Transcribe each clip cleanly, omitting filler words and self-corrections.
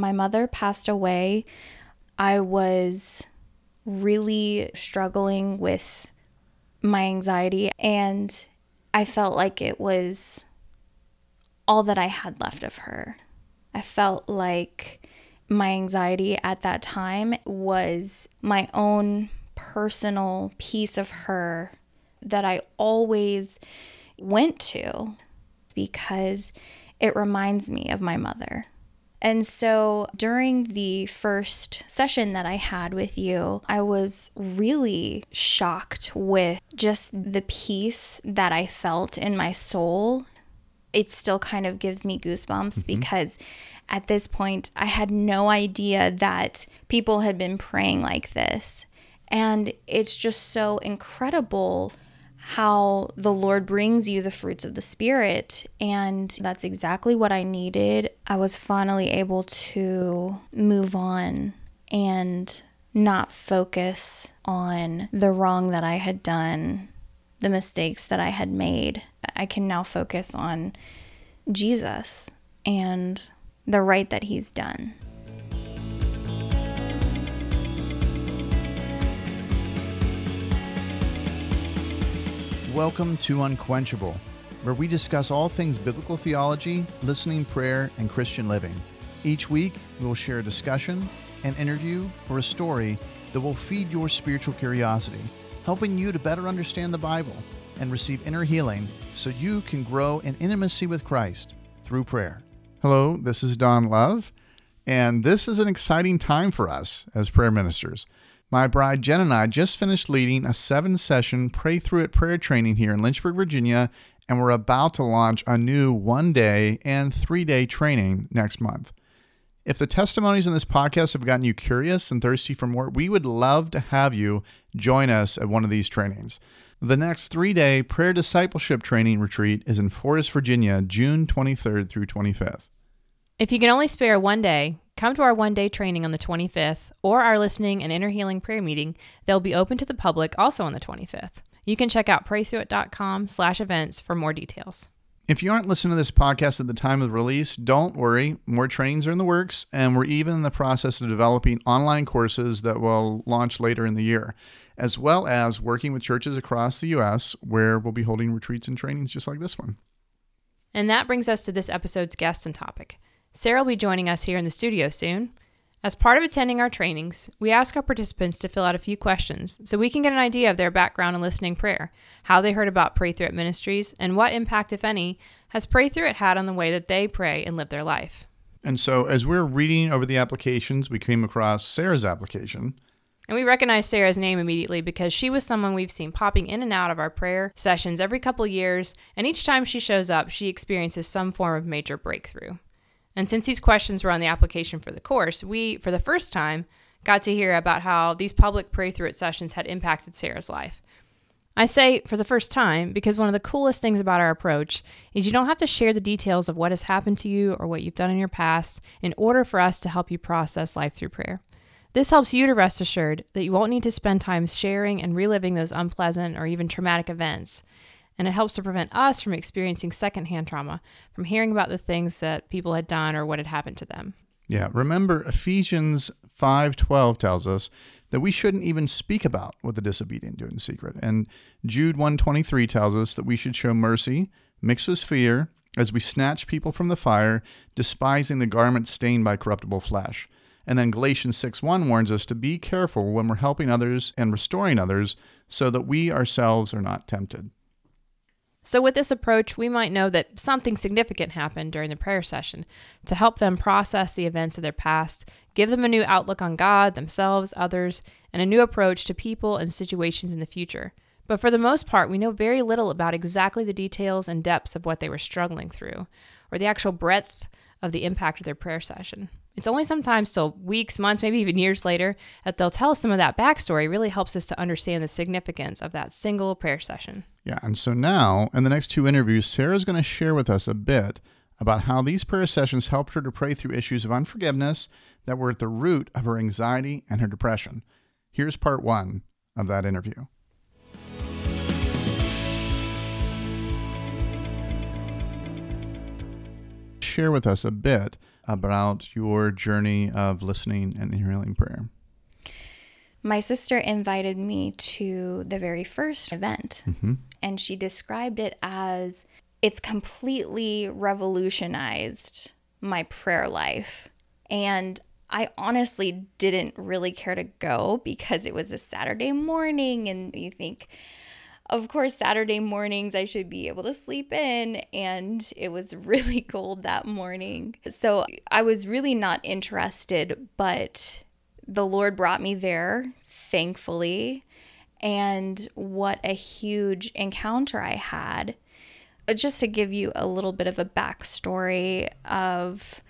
my mother passed away, I was really struggling with my anxiety, and I felt like it was all that I had left of her. I felt like my anxiety at that time was my own personal piece of her that I always went to because it reminds me of my mother. And so during the first session that I had with you, I was really shocked with just the peace that I felt in my soul. It still kind of gives me goosebumps because at this point, I had no idea that people had been praying like this. And it's just so incredible how the Lord brings you the fruits of the Spirit. And that's exactly what I needed. I was finally able to move on and not focus on the wrong that I had done, the mistakes that I had made. I can now focus on Jesus and the right that He's done. Welcome to Unquenchable, where we discuss all things biblical theology, listening prayer, and Christian living. Each week, we will share a discussion, an interview, or a story that will feed your spiritual curiosity, helping you to better understand the Bible and receive inner healing so you can grow in intimacy with Christ through prayer. Hello, this is Don Love, and this is an exciting time for us as prayer ministers. My bride, Jen, and I just finished leading a 7-session Pray Through It prayer training here in Lynchburg, Virginia, and we're about to launch a new 1-day and 3-day training next month. If the testimonies in this podcast have gotten you curious and thirsty for more, we would love to have you join us at one of these trainings. The next 3-day prayer discipleship training retreat is in Forest, Virginia, June 23rd through 25th. If you can only spare one day, come to our 1-day training on the 25th or our listening and inner healing prayer meeting. They'll be open to the public also on the 25th. You can check out praythroughit.com/events for more details. If you aren't listening to this podcast at the time of release, don't worry. More trainings are in the works, and we're even in the process of developing online courses that will launch later in the year, as well as working with churches across the U.S. where we'll be holding retreats and trainings just like this one. And that brings us to this episode's guest and topic. Sarah will be joining us here in the studio soon. As part of attending our trainings, we ask our participants to fill out a few questions so we can get an idea of their background in listening prayer, how they heard about Pray Through It Ministries, and what impact, if any, has Pray Through It had on the way that they pray and live their life. And so as we're reading over the applications, we came across Sarah's application. And we recognized Sarah's name immediately because she was someone we've seen popping in and out of our prayer sessions every couple years, and each time she shows up, she experiences some form of major breakthrough. And since these questions were on the application for the course, we, for the first time, got to hear about how these public Pray Through It sessions had impacted Sarah's life. I say for the first time because one of the coolest things about our approach is you don't have to share the details of what has happened to you or what you've done in your past in order for us to help you process life through prayer. This helps you to rest assured that you won't need to spend time sharing and reliving those unpleasant or even traumatic events. And it helps to prevent us from experiencing secondhand trauma, from hearing about the things that people had done or what had happened to them. Yeah, remember Ephesians 5:12 tells us that we shouldn't even speak about what the disobedient do in secret. And Jude 1:23 tells us that we should show mercy, mixed with fear, as we snatch people from the fire, despising the garment stained by corruptible flesh. And then Galatians 6:1 warns us to be careful when we're helping others and restoring others so that we ourselves are not tempted. So with this approach, we might know that something significant happened during the prayer session to help them process the events of their past, give them a new outlook on God, themselves, others, and a new approach to people and situations in the future. But for the most part, we know very little about exactly the details and depths of what they were struggling through, or the actual breadth of the impact of their prayer session. It's only sometimes till weeks, months, maybe even years later that they'll tell us some of that backstory really helps us to understand the significance of that single prayer session. Yeah, and so now, in the next 2 interviews, Sarah's going to share with us a bit about how these prayer sessions helped her to pray through issues of unforgiveness that were at the root of her anxiety and her depression. Here's part 1 of that interview. Share with us a bit about your journey of listening and hearing prayer. My sister invited me to the very first event, mm-hmm. and she described it as, it's completely revolutionized my prayer life. And I honestly didn't really care to go because it was a Saturday morning, and you think, of course, Saturday mornings I should be able to sleep in, and it was really cold that morning. So I was really not interested, but the Lord brought me there, thankfully, and what a huge encounter I had. Just to give you a little bit of a backstory of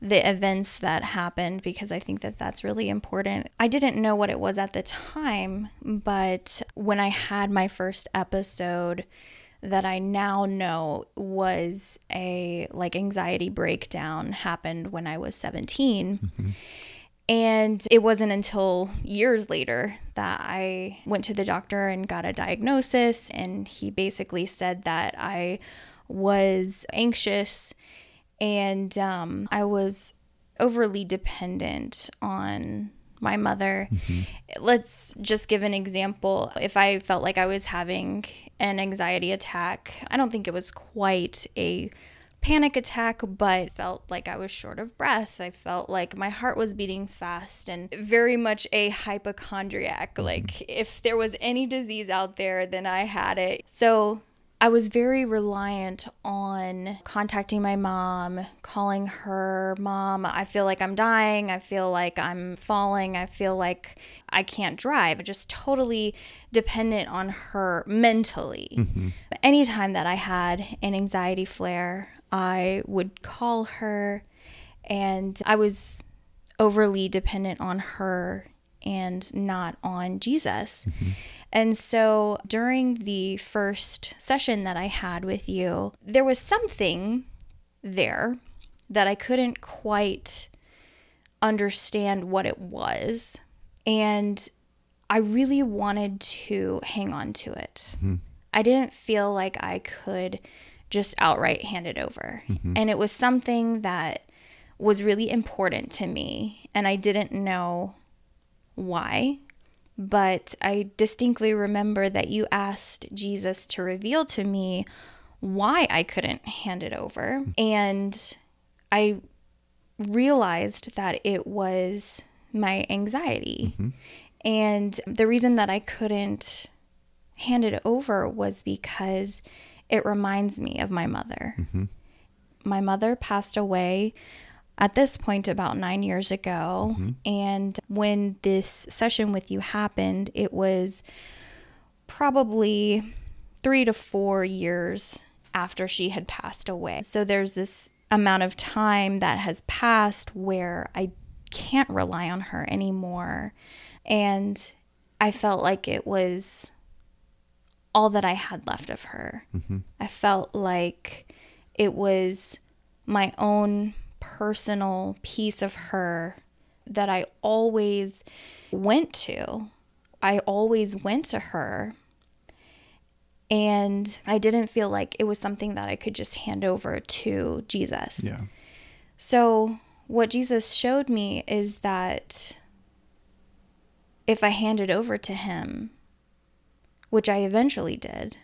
the events that happened, because I think that that's really important. I didn't know what it was at the time, but when I had my first episode that I now know was a anxiety breakdown, happened when I was 17. Mm-hmm. And it wasn't until years later that I went to the doctor and got a diagnosis, and he basically said that I was anxious. And I was overly dependent on my mother. Mm-hmm. Let's just give an example. If I felt like I was having an anxiety attack, I don't think it was quite a panic attack, but felt like I was short of breath. I felt like my heart was beating fast, and very much a hypochondriac. Mm-hmm. Like if there was any disease out there, then I had it. So I was very reliant on contacting my mom, calling her, "Mom, I feel like I'm dying. I feel like I'm falling. I feel like I can't drive." Just totally dependent on her mentally. Mm-hmm. Anytime that I had an anxiety flare, I would call her, and I was overly dependent on her and not on Jesus. Mm-hmm. And so during the first session that I had with you, there was something there that I couldn't quite understand what it was. And I really wanted to hang on to it. Mm-hmm. I didn't feel like I could just outright hand it over. Mm-hmm. And it was something that was really important to me, and I didn't know why. But I distinctly remember that you asked Jesus to reveal to me why I couldn't hand it over. And I realized that it was my anxiety. Mm-hmm. And the reason that I couldn't hand it over was because it reminds me of my mother. Mm-hmm. My mother passed away at this point about 9 years ago, mm-hmm. and when this session with you happened, it was probably 3 to 4 years after she had passed away. So there's this amount of time that has passed where I can't rely on her anymore, and I felt like it was all that I had left of her. Mm-hmm. I felt like it was my own personal piece of her that I always went to. I always went to her, and I didn't feel like it was something that I could just hand over to Jesus. Yeah. So what Jesus showed me is that if I hand it over to him, which I eventually did,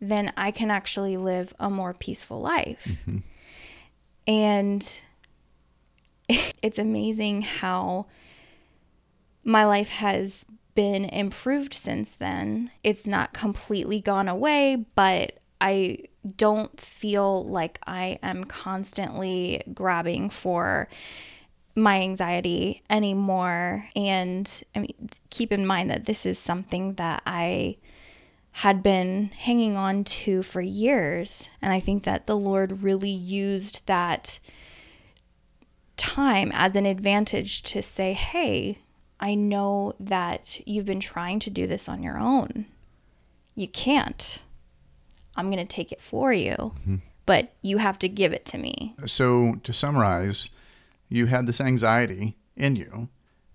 then I can actually live a more peaceful life. Mm-hmm. And it's amazing how my life has been improved since then. It's not completely gone away, but I don't feel like I am constantly grabbing for my anxiety anymore. And I mean, keep in mind that this is something that I had been hanging on to for years. And I think that the Lord really used that time as an advantage to say, "Hey, I know that you've been trying to do this on your own. You can't. I'm going to take it for you, mm-hmm. but you have to give it to me." So to summarize, you had this anxiety in you,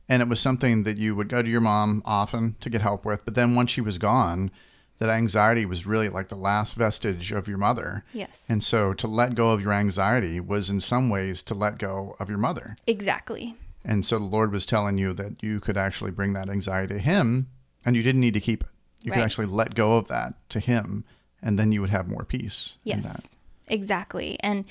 and it was something that you would go to your mom often to get help with. But then once she was gone, that anxiety was really like the last vestige of your mother. Yes. And so to let go of your anxiety was in some ways to let go of your mother. Exactly. And so the Lord was telling you that you could actually bring that anxiety to him and you didn't need to keep it. You could actually let go of that to him and then you would have more peace. Yes, in that. Exactly. And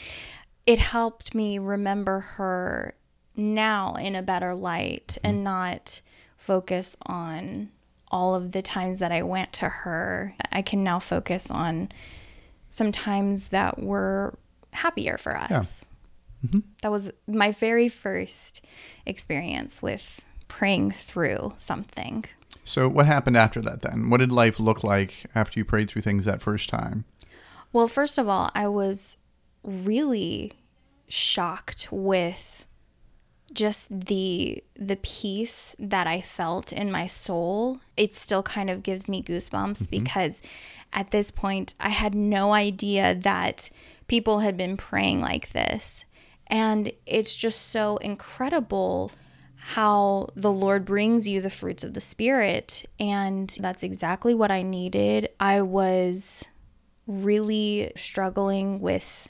it helped me remember her now in a better light and not focus on all of the times that I went to her. I can now focus on some times that were happier for us. Yeah. Mm-hmm. That was my very first experience with praying through something. So what happened after that then? What did life look like after you prayed through things that first time? Well, first of all, I was really shocked with just the peace that I felt in my soul. It still kind of gives me goosebumps because at this point I had no idea that people had been praying like this. And it's just so incredible how the Lord brings you the fruits of the Spirit. And that's exactly what I needed. I was really struggling with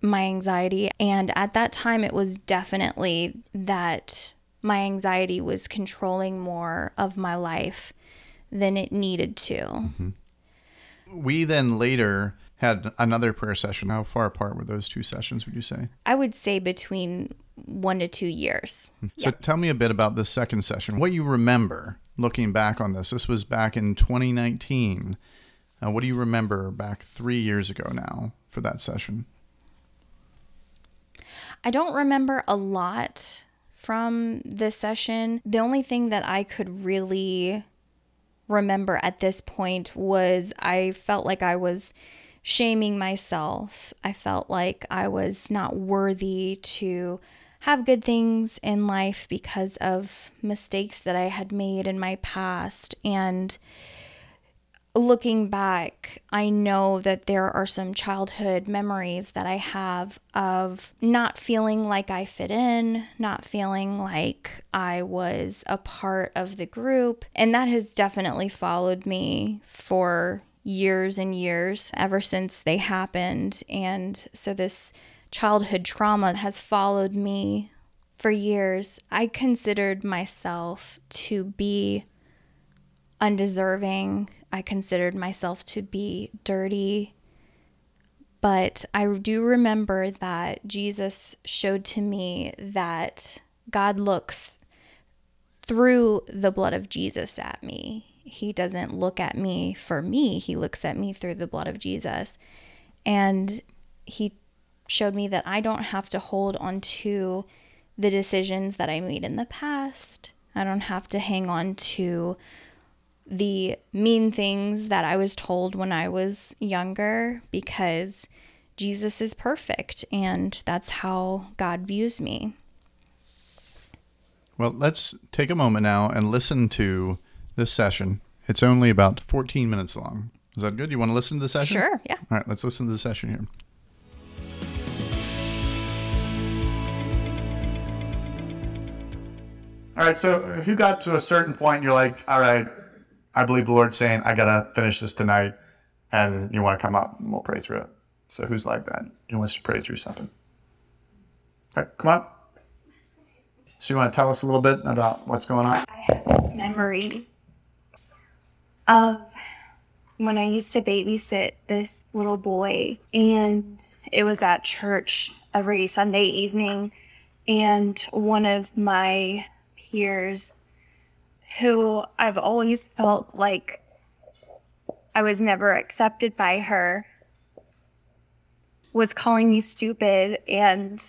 my anxiety. And at that time, it was definitely that my anxiety was controlling more of my life than it needed to. Mm-hmm. We then later had another prayer session. How far apart were those two sessions, would you say? I would say between 1 to 2 years. So tell me a bit about the second session. What you remember looking back on this. This was back in 2019. What do you remember back 3 years ago now for that session? I don't remember a lot from this session. The only thing that I could really remember at this point was I felt like I was shaming myself. I felt like I was not worthy to have good things in life because of mistakes that I had made in my past. And looking back, I know that there are some childhood memories that I have of not feeling like I fit in, not feeling like I was a part of the group. And that has definitely followed me for years and years, ever since they happened. And so this childhood trauma has followed me for years. I considered myself to be undeserving. I considered myself to be dirty, but I do remember that Jesus showed to me that God looks through the blood of Jesus at me. He doesn't look at me for me. He looks at me through the blood of Jesus. And he showed me that I don't have to hold on to the decisions that I made in the past. I don't have to hang on to the mean things that I was told when I was younger, because Jesus is perfect and that's how God views me. Well, let's take a moment now and listen to this session. It's only about 14 minutes long. Is that good? You want to listen to the session? Sure, yeah. All right, let's listen to the session here. All right, so who got to a certain point, you're like, all right, I believe the Lord's saying, I got to finish this tonight, and you want to come up and we'll pray through it. So who's like that? Who wants to pray through something? Okay, come on. So you want to tell us a little bit about what's going on? I have this memory of when I used to babysit this little boy, and it was at church every Sunday evening, and one of my peers, who I've always felt like I was never accepted by her, was calling me stupid and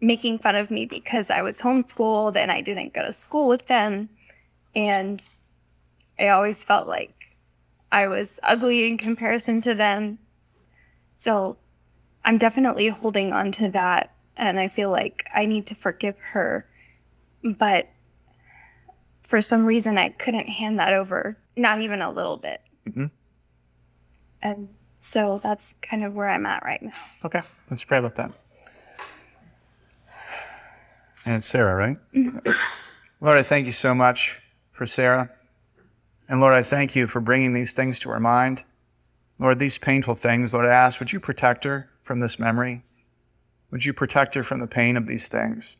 making fun of me because I was homeschooled and I didn't go to school with them. And I always felt like I was ugly in comparison to them. So I'm definitely holding on to that. And I feel like I need to forgive her. But for some reason, I couldn't hand that over, not even a little bit. Mm-hmm. And so that's kind of where I'm at right now. Okay, let's pray about that. And it's Sarah, right? Lord, I thank you so much for Sarah. And Lord, I thank you for bringing these things to her mind. Lord, these painful things, Lord, I ask, would you protect her from this memory? Would you protect her from the pain of these things?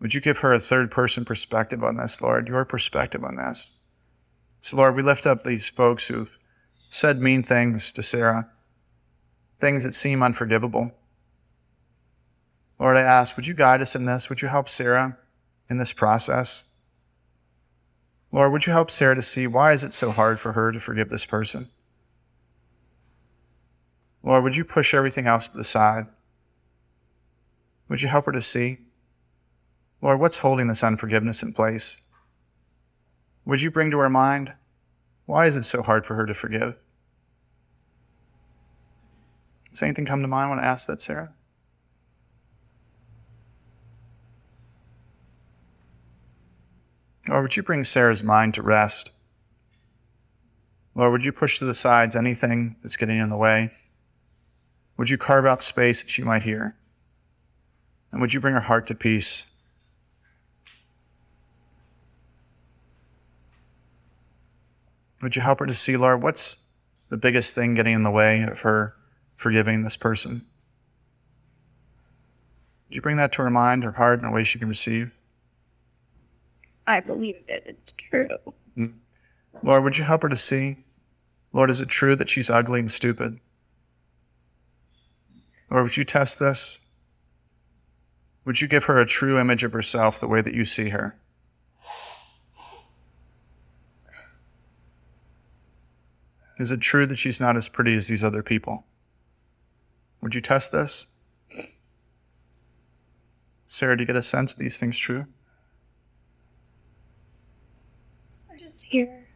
Would you give her a third-person perspective on this, Lord, your perspective on this? So, Lord, we lift up these folks who've said mean things to Sarah, things that seem unforgivable. Lord, I ask, would you guide us in this? Would you help Sarah in this process? Lord, would you help Sarah to see why is it so hard for her to forgive this person? Lord, would you push everything else to the side? Would you help her to see? Lord, what's holding this unforgiveness in place? Would you bring to her mind, why is it so hard for her to forgive? Does anything come to mind when I ask that, Sarah? Lord, would you bring Sarah's mind to rest? Lord, would you push to the sides anything that's getting in the way? Would you carve out space that she might hear? And would you bring her heart to peace? Would you help her to see, Lord, what's the biggest thing getting in the way of her forgiving this person? Would you bring that to her mind, her heart, in a way she can receive? I believe that it's true. Lord, would you help her to see? Lord, is it true that she's ugly and stupid? Lord, would you test this? Would you give her a true image of herself the way that you see her? Is it true that she's not as pretty as these other people? Would you test this? Sarah, do you get a sense of these things true? Here,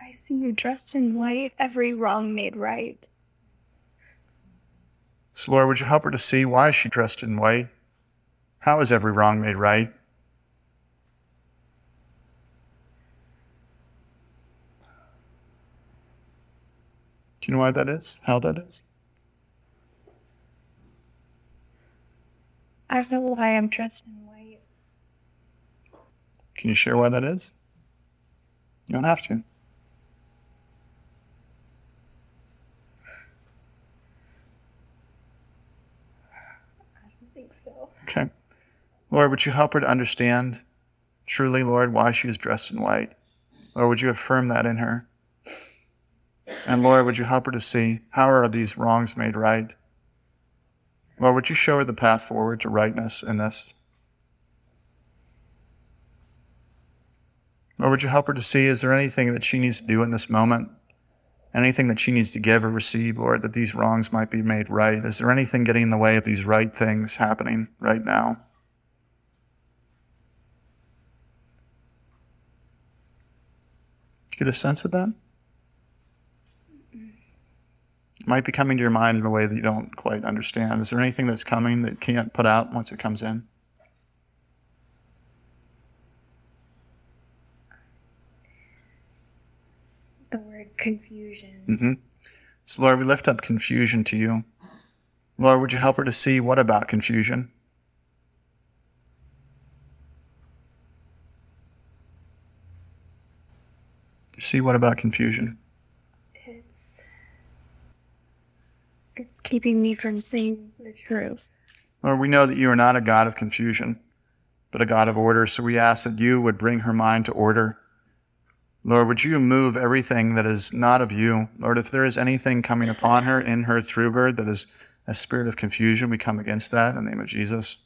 I see you dressed in white, every wrong made right. So, Lord, would you help her to see why is she dressed in white? How is every wrong made right? Do you know why that is? How that is? I don't know why I'm dressed in white. Can you share why that is? You don't have to. I don't think so. Okay. Lord, would you help her to understand truly, Lord, why she is dressed in white? Lord, would you affirm that in her? And Lord, would you help her to see how are these wrongs made right? Lord, would you show her the path forward to rightness in this? Or would you help her to see, is there anything that she needs to do in this moment? Anything that she needs to give or receive, Lord, that these wrongs might be made right? Is there anything getting in the way of these right things happening right now? Get a sense of that? It might be coming to your mind in a way that you don't quite understand. Is there anything that's coming that you can't put out once it comes in? Confusion. Mm-hmm. So, Lord, we lift up confusion to you. Lord, would you help her to see what about confusion? See what about confusion? It's keeping me from seeing the truth. Lord, we know that you are not a God of confusion, but a God of order. So we ask that you would bring her mind to order. Lord, would you move everything that is not of you? Lord, if there is anything coming upon her, in her, through her, that is a spirit of confusion, we come against that in the name of Jesus.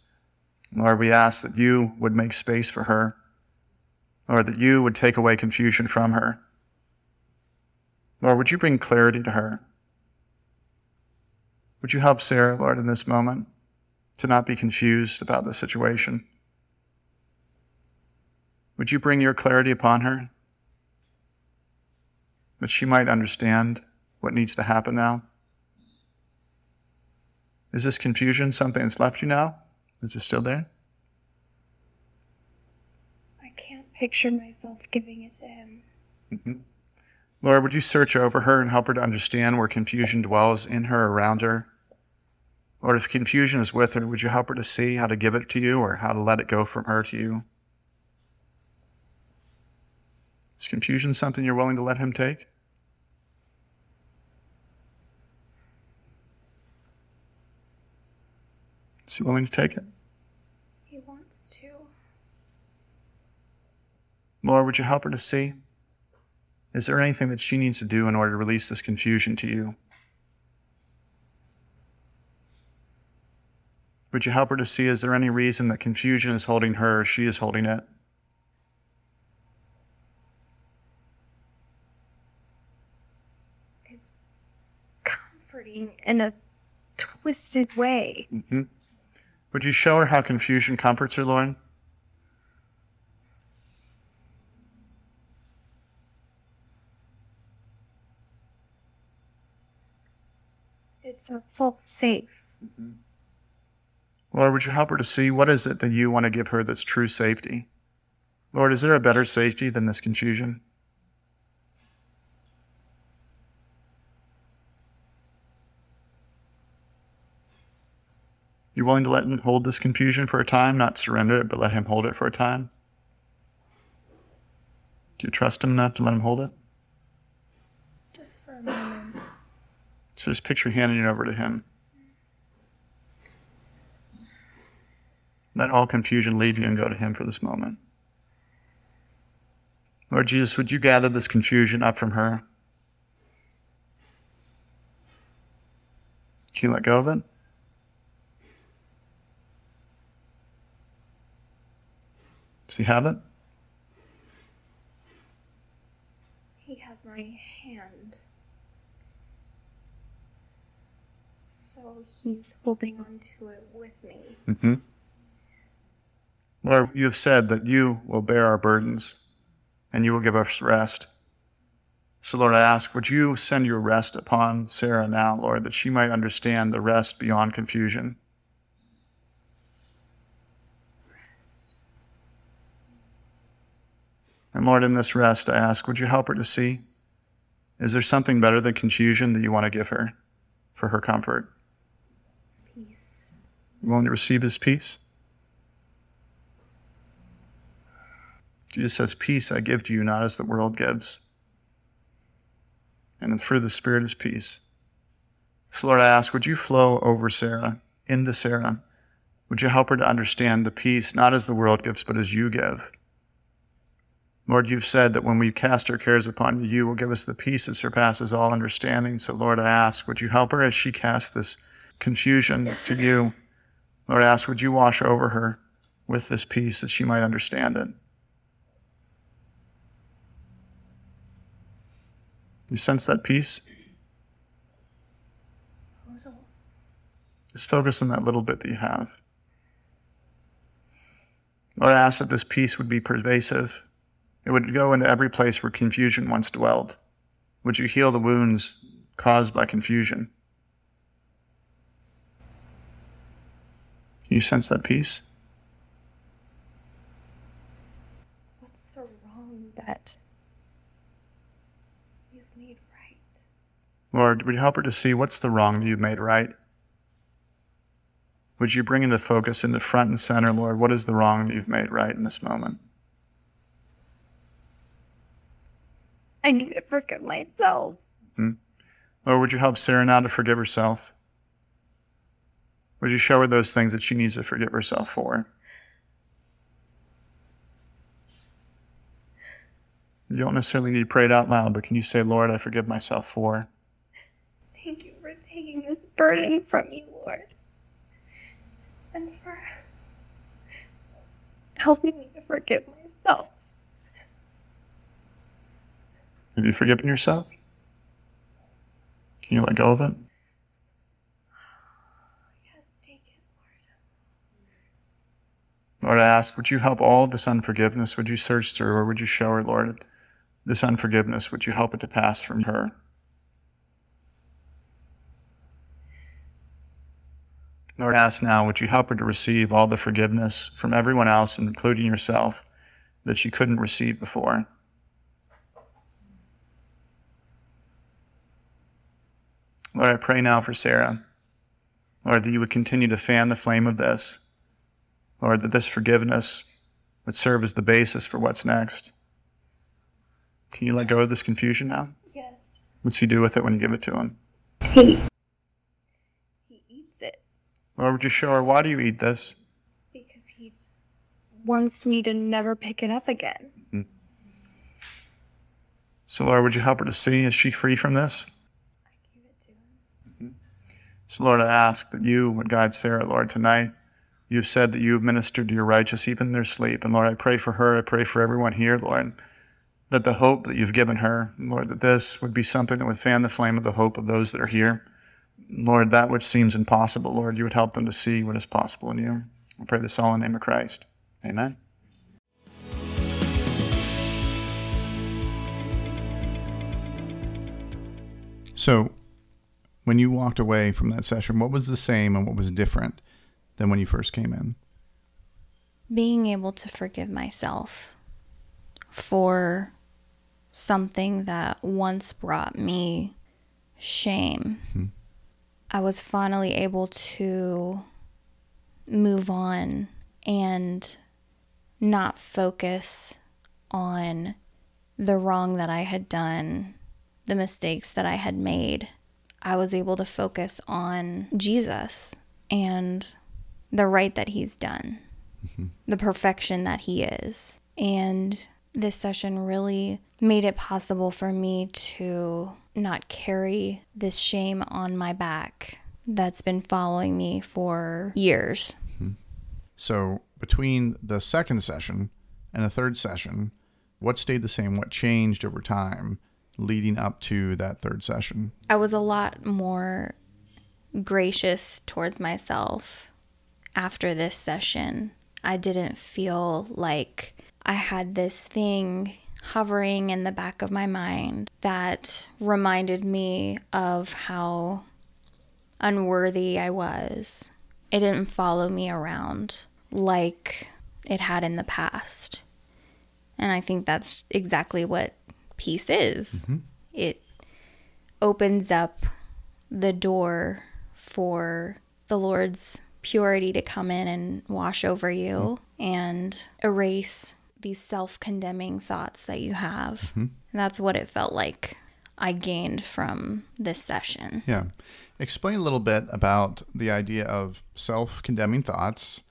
Lord, we ask that you would make space for her. Lord, that you would take away confusion from her. Lord, would you bring clarity to her? Would you help Sarah, Lord, in this moment to not be confused about the situation? Would you bring your clarity upon her? That she might understand what needs to happen now? Is this confusion something that's left you now? Is it still there? I can't picture myself giving it to him. Mm-hmm. Lord, would you search over her and help her to understand where confusion dwells in her, around her? Lord, if confusion is with her, would you help her to see how to give it to you or how to let it go from her to you? Is confusion something you're willing to let him take? Is he willing to take it? He wants to. Lord, would you help her to see? Is there anything that she needs to do in order to release this confusion to you? Would you help her to see, is there any reason that confusion is holding her or she is holding it? It's comforting in a twisted way. Mm-hmm. Would you show her how confusion comforts her, Lauren? It's a false safe. Mm-hmm. Lord, would you help her to see what is it that you want to give her that's true safety? Lord, is there a better safety than this confusion? You willing to let him hold this confusion for a time, not surrender it, but let him hold it for a time? Do you trust him enough to let him hold it? Just for a moment. So just picture handing it over to him. Let all confusion leave you and go to him for this moment. Lord Jesus, would you gather this confusion up from her? Can you let go of it? Does he have it? He has my hand. So he's holding on to it with me. Mm-hmm. Lord, you have said that you will bear our burdens and you will give us rest. So, Lord, I ask, would you send your rest upon Sarah now, Lord, that she might understand the rest beyond confusion? Rest. And, Lord, in this rest, I ask, would you help her to see? Is there something better than confusion that you want to give her for her comfort? Peace. You willing to receive his peace? Jesus says, peace I give to you, not as the world gives. And the fruit of the Spirit is peace. So Lord, I ask, would you flow over Sarah, into Sarah? Would you help her to understand the peace, not as the world gives, but as you give? Lord, you've said that when we cast our cares upon you, you will give us the peace that surpasses all understanding. So Lord, I ask, would you help her as she casts this confusion to you? Lord, I ask, would you wash over her with this peace that she might understand it? You sense that peace? A little. Just focus on that little bit that you have. Lord, I ask that this peace would be pervasive. It would go into every place where confusion once dwelled. Would you heal the wounds caused by confusion? Can you sense that peace? What's the wrong that... Lord, would you help her to see what's the wrong that you've made right? Would you bring into focus, into front and center, Lord, what is the wrong that you've made right in this moment? I need to forgive myself. Mm-hmm. Lord, would you help Sarah now to forgive herself? Would you show her those things that she needs to forgive herself for? You don't necessarily need to pray it out loud, but can you say, Lord, I forgive myself for... Thank you for taking this burden from me, Lord, and for helping me to forgive myself. Have you forgiven yourself? Can you let go of it? Yes, take it, Lord. Lord, I ask, would you help all this unforgiveness? Would you search through, or would you show her, Lord, this unforgiveness? Would you help it to pass from her? Lord, I ask now, would you help her to receive all the forgiveness from everyone else, including yourself, that she couldn't receive before? Lord, I pray now for Sarah, Lord, that you would continue to fan the flame of this. Lord, that this forgiveness would serve as the basis for what's next. Can you let go of this confusion now? Yes. What's he do with it when you give it to him? He eats it. Why would you show her? Why do you eat this? Because he wants me to never pick it up again. Mm-hmm. So, Lord, would you help her to see? Is she free from this? I give it to him. Mm-hmm. So, Lord, I ask that you would guide Sarah, Lord, tonight. You've said that you've ministered to your righteous even in their sleep. And, Lord, I pray for her. I pray for everyone here, Lord, that the hope that you've given her, Lord, that this would be something that would fan the flame of the hope of those that are here. Lord, that which seems impossible, Lord, you would help them to see what is possible in you. I pray this all in the name of Christ. Amen. So, when you walked away from that session, what was the same and what was different than when you first came in? Being able to forgive myself for something that once brought me shame. Mm-hmm. I was finally able to move on and not focus on the wrong that I had done, the mistakes that I had made. I was able to focus on Jesus and the right that he's done, mm-hmm. the perfection that he is. And this session really made it possible for me to not carry this shame on my back that's been following me for years. Mm-hmm. So between the second session and the third session, what stayed the same? What changed over time leading up to that third session? I was a lot more gracious towards myself after this session. I didn't feel like I had this thing hovering in the back of my mind that reminded me of how unworthy I was. It didn't follow me around like it had in the past. And I think that's exactly what peace is. Mm-hmm. It opens up the door for the Lord's purity to come in and wash over you mm-hmm. and erase these self-condemning thoughts that you have. Mm-hmm. And that's what it felt like I gained from this session. Yeah. Explain a little bit about the idea of self-condemning thoughts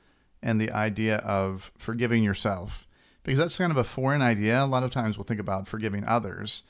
and the idea of forgiving yourself, because that's kind of a foreign idea. A lot of times we'll think about forgiving others,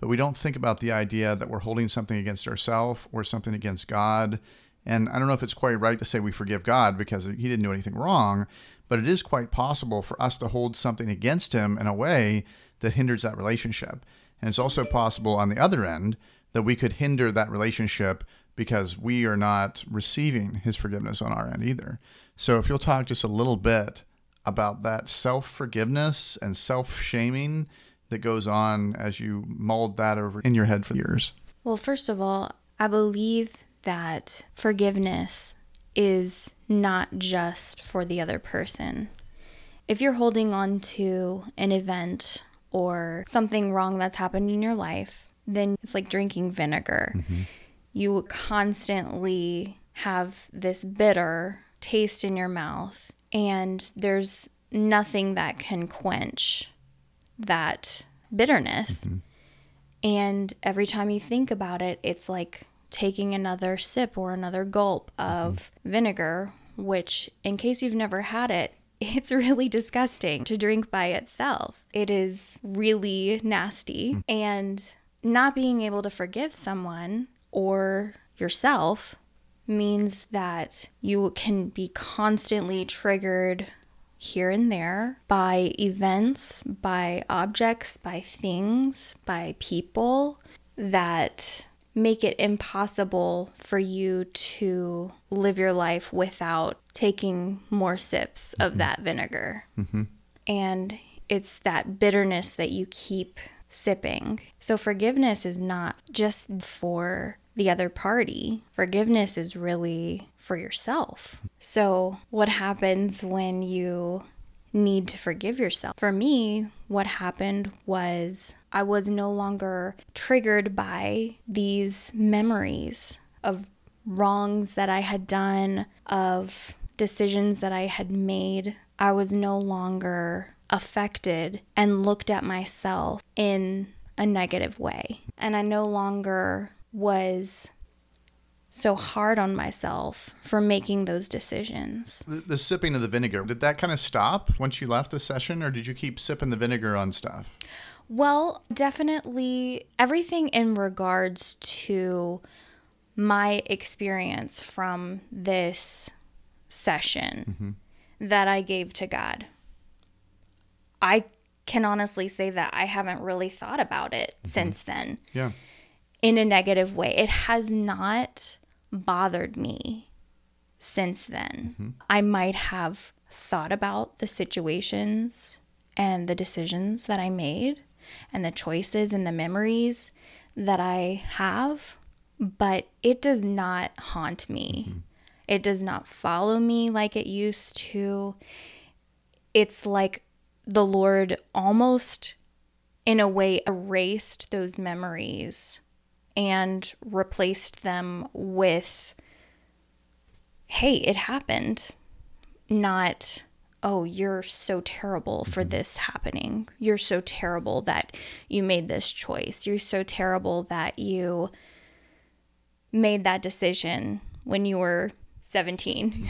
but we don't think about the idea that we're holding something against ourselves or something against God. And I don't know if it's quite right to say we forgive God because he didn't do anything wrong, but it is quite possible for us to hold something against him in a way that hinders that relationship. And it's also possible on the other end that we could hinder that relationship because we are not receiving his forgiveness on our end either. So if you'll talk just a little bit about that self-forgiveness and self-shaming that goes on as you mold that over in your head for years. Well, first of all, I believe that forgiveness is not just for the other person. If you're holding on to an event or something wrong that's happened in your life, then it's like drinking vinegar. Mm-hmm. You constantly have this bitter taste in your mouth, and there's nothing that can quench that bitterness. Mm-hmm. And every time you think about it, it's like taking another sip or another gulp of mm-hmm. vinegar, which, in case you've never had it, it's really disgusting to drink by itself. It is really nasty. Mm-hmm. And not being able to forgive someone or yourself means that you can be constantly triggered here and there by events, by objects, by things, by people that make it impossible for you to live your life without taking more sips of mm-hmm. that vinegar. Mm-hmm. And it's that bitterness that you keep sipping. So forgiveness is not just for the other party. Forgiveness is really for yourself. So what happens when you need to forgive yourself? For me, what happened was I was no longer triggered by these memories of wrongs that I had done, of decisions that I had made. I was no longer affected and looked at myself in a negative way. And I no longer was so hard on myself for making those decisions. The sipping of the vinegar, did that kind of stop once you left the session, or did you keep sipping the vinegar on stuff? Well, definitely everything in regards to my experience from this session that I gave to God. I can honestly say that I haven't really thought about it since then. Yeah. In a negative way. It has not bothered me since then. I might have thought about the situations and the decisions that I made and the choices and the memories that I have, but it does not haunt me. It does not follow me like it used to. It's like the Lord almost, in a way, erased those memories and replaced them with, hey, it happened. Not, oh, you're so terrible for this happening. You're so terrible that you made this choice. You're so terrible that you made that decision when you were 17.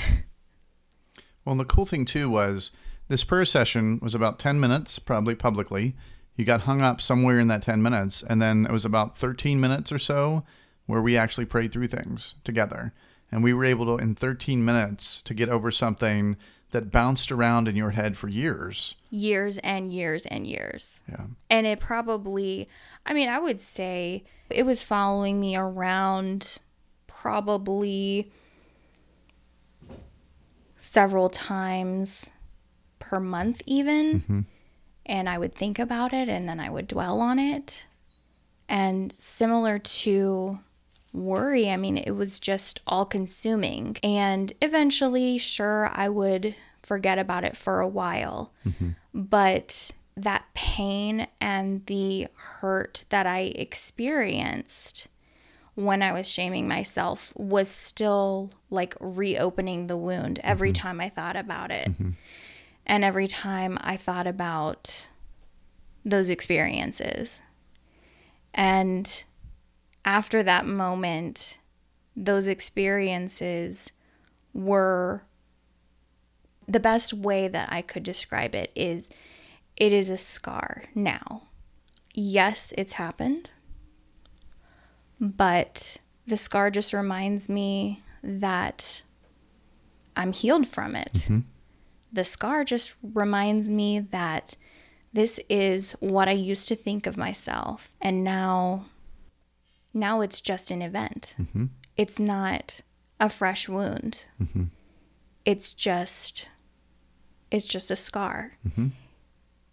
Well, and the cool thing, too, was this prayer session was about 10 minutes, probably publicly. You got hung up somewhere in that 10 minutes. And then it was about 13 minutes or so where we actually prayed through things together. And we were able to, in 13 minutes, to get over something that bounced around in your head for years. Years and years and years. Yeah. And it probably, I mean, I would say it was following me around probably several times per month even. And I would think about it, and then I would dwell on it. And similar to worry, I mean, it was just all-consuming. And eventually, sure, I would forget about it for a while. But that pain and the hurt that I experienced when I was shaming myself was still like reopening the wound every time I thought about it. And every time I thought about those experiences. And after that moment, those experiences were, the best way that I could describe it is a scar now. Yes, it's happened, but the scar just reminds me that I'm healed from it. The scar just reminds me that this is what I used to think of myself. And now it's just an event. It's not a fresh wound. It's just a scar.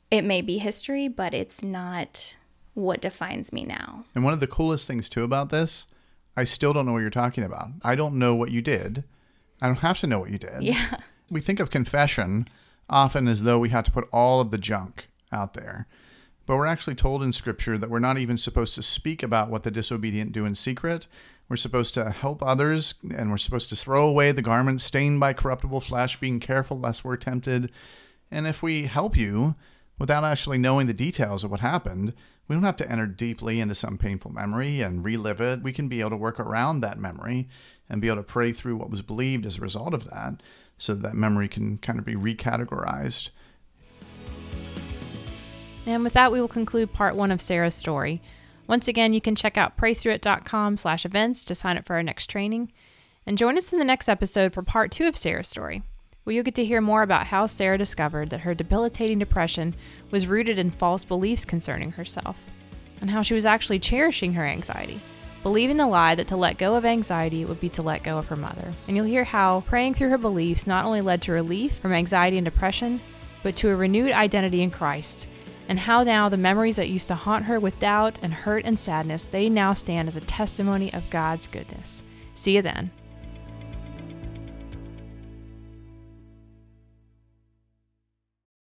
It may be history, but it's not what defines me now. And one of the coolest things too about this, I still don't know what you're talking about. I don't know what you did. I don't have to know what you did. Yeah. We think of confession often as though we have to put all of the junk out there. But we're actually told in Scripture that we're not even supposed to speak about what the disobedient do in secret. We're supposed to help others, and we're supposed to throw away the garments stained by corruptible flesh, being careful lest we're tempted. And if we help you without actually knowing the details of what happened, we don't have to enter deeply into some painful memory and relive it. We can be able to work around that memory and be able to pray through what was believed as a result of that, so that memory can kind of be recategorized. And with that, we will conclude part one of Sarah's story. Once again, you can check out praythroughit.com/events to sign up for our next training. And join us in the next episode for part two of Sarah's story, where you'll get to hear more about how Sarah discovered that her debilitating depression was rooted in false beliefs concerning herself, and how she was actually cherishing her anxiety, believing the lie that to let go of anxiety would be to let go of her mother. And you'll hear how praying through her beliefs not only led to relief from anxiety and depression, but to a renewed identity in Christ, and how now the memories that used to haunt her with doubt and hurt and sadness, they now stand as a testimony of God's goodness. See you then.